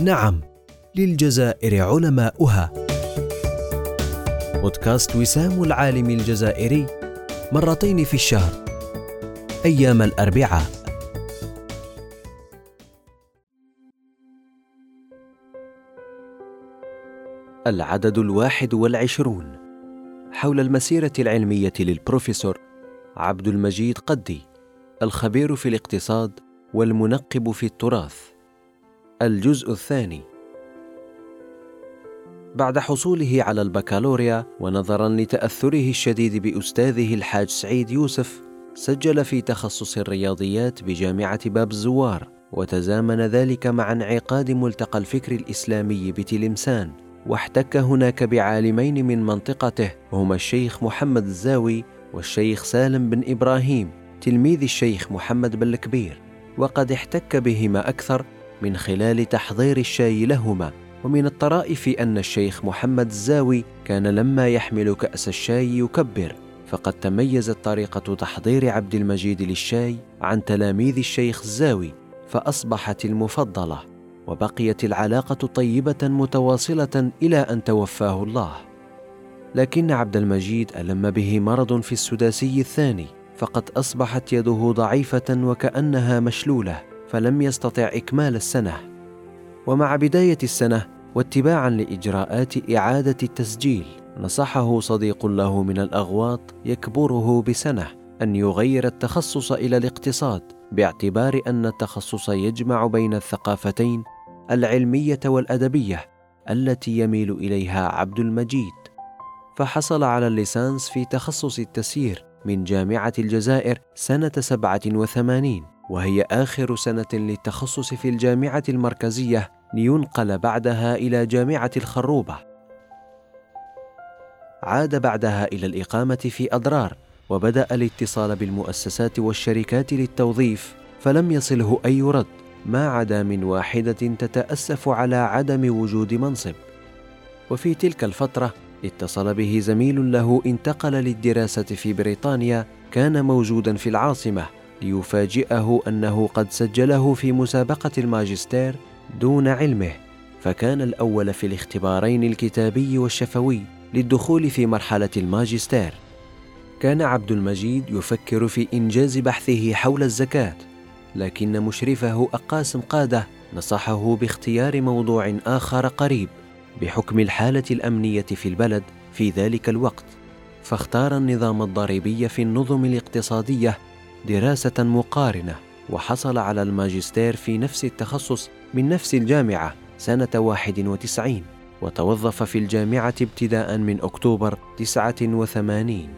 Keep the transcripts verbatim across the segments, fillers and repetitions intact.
نعم، للجزائر علماؤها. بودكاست وسام العالم الجزائري، مرتين في الشهر، أيام الأربعاء. العدد الواحد والعشرون، حول المسيرة العلمية للبروفيسور عبد المجيد قدي، الخبير في الاقتصاد والمنقب في التراث. الجزء الثاني. بعد حصوله على البكالوريا ونظراً لتأثره الشديد بأستاذه الحاج سعيد يوسف، سجل في تخصص الرياضيات بجامعة باب الزوار، وتزامن ذلك مع انعقاد ملتقى الفكر الإسلامي بتلمسان، واحتك هناك بعالمين من منطقته وهما الشيخ محمد الزاوي والشيخ سالم بن إبراهيم تلميذ الشيخ محمد بن الكبير، وقد احتك بهما أكثر من خلال تحضير الشاي لهما. ومن الطرائف أن الشيخ محمد الزاوي كان لما يحمل كأس الشاي يكبر، فقد تميزت طريقة تحضير عبد المجيد للشاي عن تلاميذ الشيخ الزاوي فأصبحت المفضلة، وبقيت العلاقة طيبة متواصلة إلى أن توفاه الله. لكن عبد المجيد ألم به مرض في السداسي الثاني، فقد أصبحت يده ضعيفة وكأنها مشلولة، فلم يستطع إكمال السنة. ومع بداية السنة واتباعاً لإجراءات إعادة التسجيل، نصحه صديق له من الأغواط يكبره بسنة أن يغير التخصص إلى الاقتصاد، باعتبار أن التخصص يجمع بين الثقافتين العلمية والأدبية التي يميل إليها عبد المجيد. فحصل على الليسانس في تخصص التسيير من جامعة الجزائر سنة سبعة وثمانين، وهي آخر سنة للتخصص في الجامعة المركزية، لينقل بعدها إلى جامعة الخروبة. عاد بعدها إلى الإقامة في أضرار، وبدأ الاتصال بالمؤسسات والشركات للتوظيف، فلم يصله أي رد ما عدا من واحدة تتأسف على عدم وجود منصب. وفي تلك الفترة اتصل به زميل له انتقل للدراسة في بريطانيا، كان موجودا في العاصمة، ليفاجئه أنه قد سجله في مسابقة الماجستير دون علمه، فكان الأول في الاختبارين الكتابي والشفوي للدخول في مرحلة الماجستير. كان عبد المجيد يفكر في إنجاز بحثه حول الزكاة، لكن مشرفه أقاسم قادة نصحه باختيار موضوع آخر قريب بحكم الحالة الأمنية في البلد في ذلك الوقت، فاختار النظام الضريبي في النظم الاقتصادية دراسة مقارنة، وحصل على الماجستير في نفس التخصص من نفس الجامعة سنة واحد وتسعين، وتوظف في الجامعة ابتداء من أكتوبر تسعة وثمانين.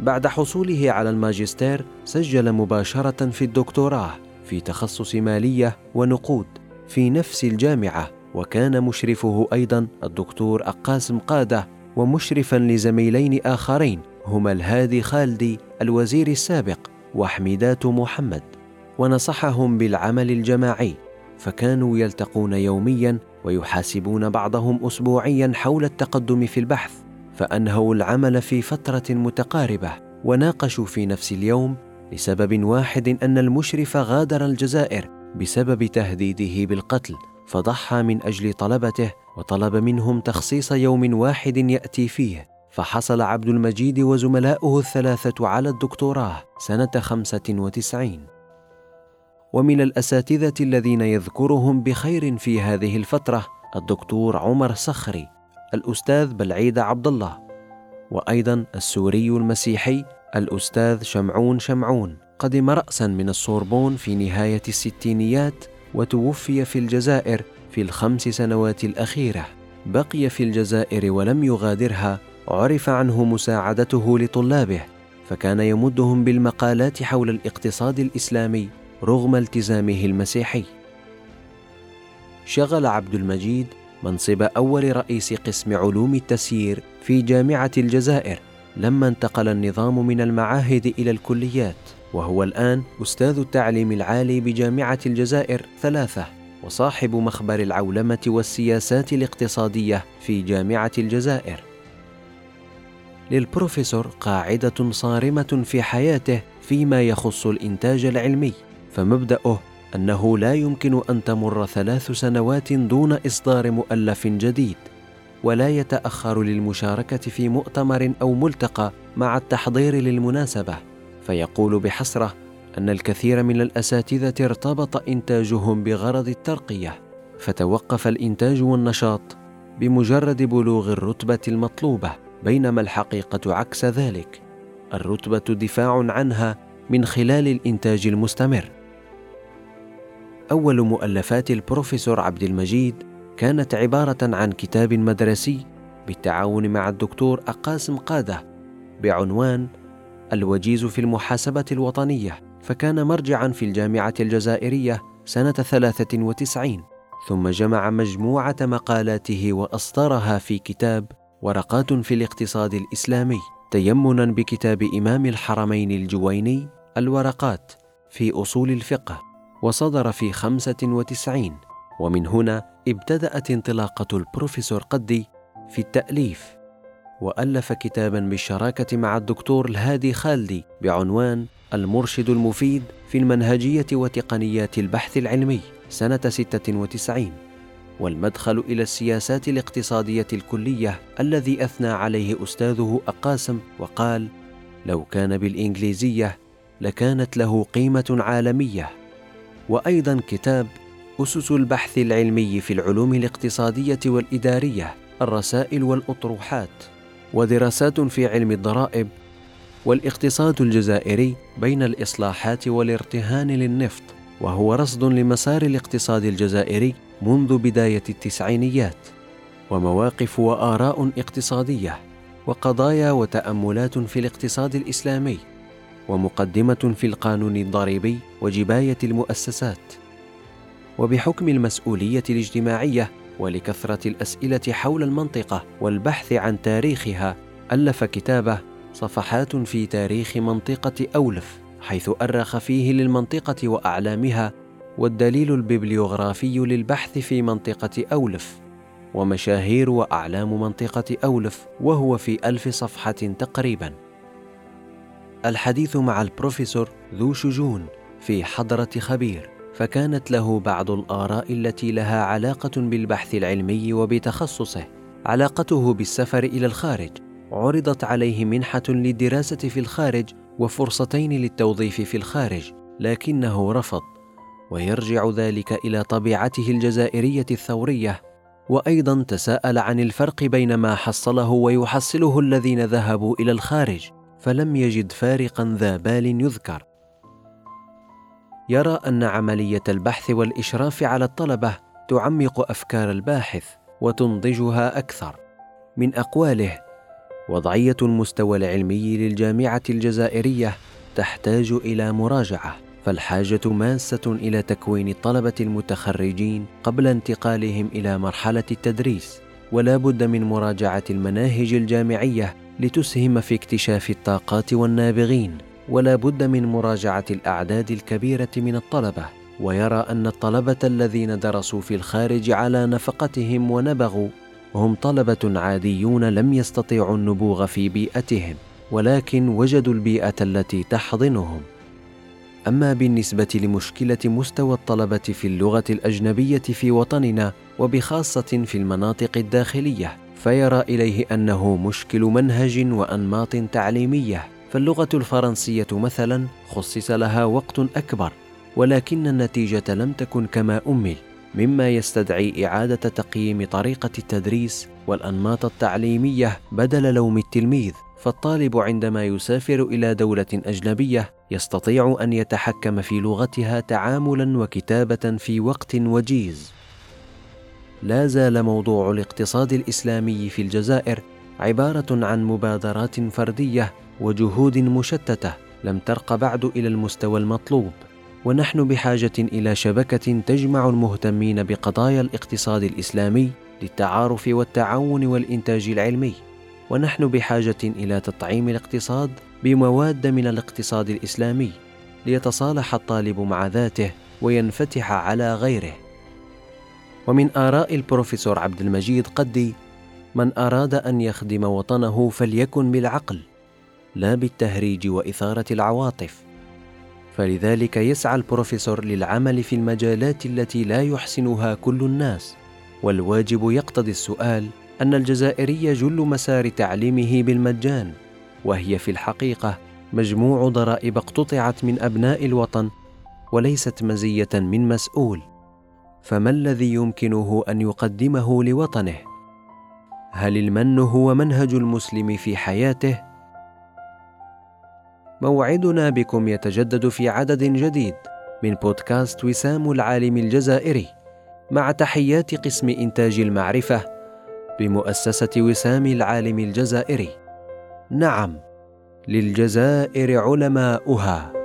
بعد حصوله على الماجستير سجل مباشرة في الدكتوراه في تخصص مالية ونقود في نفس الجامعة، وكان مشرفه أيضا الدكتور أقاسم قادة، ومشرفا لزميلين آخرين هما الهادي خالدي الوزير السابق وحميدات محمد، ونصحهم بالعمل الجماعي، فكانوا يلتقون يوميا ويحاسبون بعضهم أسبوعيا حول التقدم في البحث، فأنهوا العمل في فترة متقاربة، وناقشوا في نفس اليوم لسبب واحد، أن المشرف غادر الجزائر بسبب تهديده بالقتل، فضحى من أجل طلبته وطلب منهم تخصيص يوم واحد يأتي فيه. فحصل عبد المجيد وزملاؤه الثلاثة على الدكتوراه سنة خمسة وتسعين. ومن الأساتذة الذين يذكرهم بخير في هذه الفترة الدكتور عمر صخري، الأستاذ بلعيد عبد الله، وأيضا السوري المسيحي الأستاذ شمعون شمعون، قدم رأسا من السوربون في نهاية الستينيات وتوفي في الجزائر في الخمس سنوات الأخيرة. بقي في الجزائر ولم يغادرها، عرف عنه مساعدته لطلابه، فكان يمدهم بالمقالات حول الاقتصاد الإسلامي رغم التزامه المسيحي. شغل عبد المجيد منصب أول رئيس قسم علوم التسيير في جامعة الجزائر لما انتقل النظام من المعاهد إلى الكليات، وهو الآن أستاذ التعليم العالي بجامعة الجزائر ثلاثة وصاحب مخبر العولمة والسياسات الاقتصادية في جامعة الجزائر. للبروفيسور قاعدة صارمة في حياته فيما يخص الإنتاج العلمي، فمبدأه أنه لا يمكن أن تمر ثلاث سنوات دون إصدار مؤلف جديد، ولا يتأخر للمشاركة في مؤتمر أو ملتقى مع التحضير للمناسبة، فيقول بحسرة أن الكثير من الأساتذة ارتبط إنتاجهم بغرض الترقية، فتوقف الإنتاج والنشاط بمجرد بلوغ الرتبة المطلوبة، بينما الحقيقة عكس ذلك، الرتبة دفاع عنها من خلال الإنتاج المستمر. أول مؤلفات البروفيسور عبد المجيد كانت عبارة عن كتاب مدرسي بالتعاون مع الدكتور أقاسم قادة بعنوان الوجيز في المحاسبة الوطنية، فكان مرجعاً في الجامعة الجزائرية سنة ثلاثة وتسعين، ثم جمع مجموعة مقالاته وأصدرها في كتاب ورقات في الاقتصاد الإسلامي، تيمناً بكتاب إمام الحرمين الجويني الورقات في أصول الفقه، وصدر في خمسة وتسعين. ومن هنا ابتدأت انطلاقة البروفيسور قدي في التأليف، وألف كتاباً بالشراكة مع الدكتور الهادي خالدي بعنوان المرشد المفيد في المنهجية وتقنيات البحث العلمي سنة ستة وتسعين، والمدخل إلى السياسات الاقتصادية الكلية الذي أثنى عليه أستاذه أقاسم وقال: لو كان بالإنجليزية لكانت له قيمة عالمية. وأيضاً كتاب أسس البحث العلمي في العلوم الاقتصادية والإدارية، الرسائل والأطروحات، ودراسات في علم الضرائب والاقتصاد الجزائري بين الإصلاحات والارتهان للنفط، وهو رصد لمسار الاقتصاد الجزائري منذ بداية التسعينيات، ومواقف وآراء اقتصادية، وقضايا وتأملات في الاقتصاد الإسلامي، ومقدمة في القانون الضريبي وجباية المؤسسات. وبحكم المسؤولية الاجتماعية ولكثرة الأسئلة حول المنطقة والبحث عن تاريخها، ألف كتابه صفحات في تاريخ منطقة أولف، حيث أرخ فيه للمنطقة وأعلامها والدليل الببليوغرافي للبحث في منطقة أولف ومشاهير وأعلام منطقة أولف، وهو في ألف صفحة تقريباً. الحديث مع البروفيسور ذو شجون في حضرة خبير، فكانت له بعض الآراء التي لها علاقة بالبحث العلمي وبتخصصه. علاقته بالسفر إلى الخارج، عرضت عليه منحة للدراسة في الخارج وفرصتين للتوظيف في الخارج، لكنه رفض، ويرجع ذلك إلى طبيعته الجزائرية الثورية. وأيضاً تساءل عن الفرق بين ما حصله ويحصله الذين ذهبوا إلى الخارج، فلم يجد فارقاً ذا بال يذكر. يرى أن عملية البحث والإشراف على الطلبة تعمق أفكار الباحث وتنضجها أكثر. من أقواله: وضعية المستوى العلمي للجامعة الجزائرية تحتاج إلى مراجعة، فالحاجة ماسة إلى تكوين الطلبة المتخرجين قبل انتقالهم إلى مرحلة التدريس، ولا بد من مراجعة المناهج الجامعية لتسهم في اكتشاف الطاقات والنابغين، ولا بد من مراجعة الأعداد الكبيرة من الطلبة. ويرى أن الطلبة الذين درسوا في الخارج على نفقتهم ونبغوا هم طلبة عاديون لم يستطيعوا النبوغ في بيئتهم، ولكن وجدوا البيئة التي تحضنهم. أما بالنسبة لمشكلة مستوى الطلبة في اللغة الأجنبية في وطننا، وبخاصة في المناطق الداخلية، فيرى إليه أنه مشكل منهج وأنماط تعليمية، فاللغة الفرنسية مثلاً خصص لها وقت أكبر، ولكن النتيجة لم تكن كما أمل، مما يستدعي إعادة تقييم طريقة التدريس والأنماط التعليمية بدل لوم التلميذ، فالطالب عندما يسافر إلى دولة أجنبية يستطيع أن يتحكم في لغتها تعاملاً وكتابة في وقت وجيز. لا زال موضوع الاقتصاد الإسلامي في الجزائر عبارة عن مبادرات فردية وجهود مشتتة لم ترق بعد إلى المستوى المطلوب، ونحن بحاجة إلى شبكة تجمع المهتمين بقضايا الاقتصاد الإسلامي للتعارف والتعاون والإنتاج العلمي، ونحن بحاجة إلى تطعيم الاقتصاد بمواد من الاقتصاد الإسلامي ليتصالح الطالب مع ذاته وينفتح على غيره. ومن آراء البروفيسور عبد المجيد قدي: من أراد أن يخدم وطنه فليكن بالعقل لا بالتهريج وإثارة العواطف، فلذلك يسعى البروفيسور للعمل في المجالات التي لا يحسنها كل الناس، والواجب يقتضي السؤال أن الجزائري جل مسار تعليمه بالمجان، وهي في الحقيقة مجموع ضرائب اقتطعت من أبناء الوطن وليست مزية من مسؤول، فما الذي يمكنه أن يقدمه لوطنه؟ هل المن هو منهج المسلم في حياته؟ موعدنا بكم يتجدد في عدد جديد من بودكاست وسام العالم الجزائري، مع تحيات قسم إنتاج المعرفة بمؤسسة وسام العالم الجزائري. نعم، للجزائر علماؤها.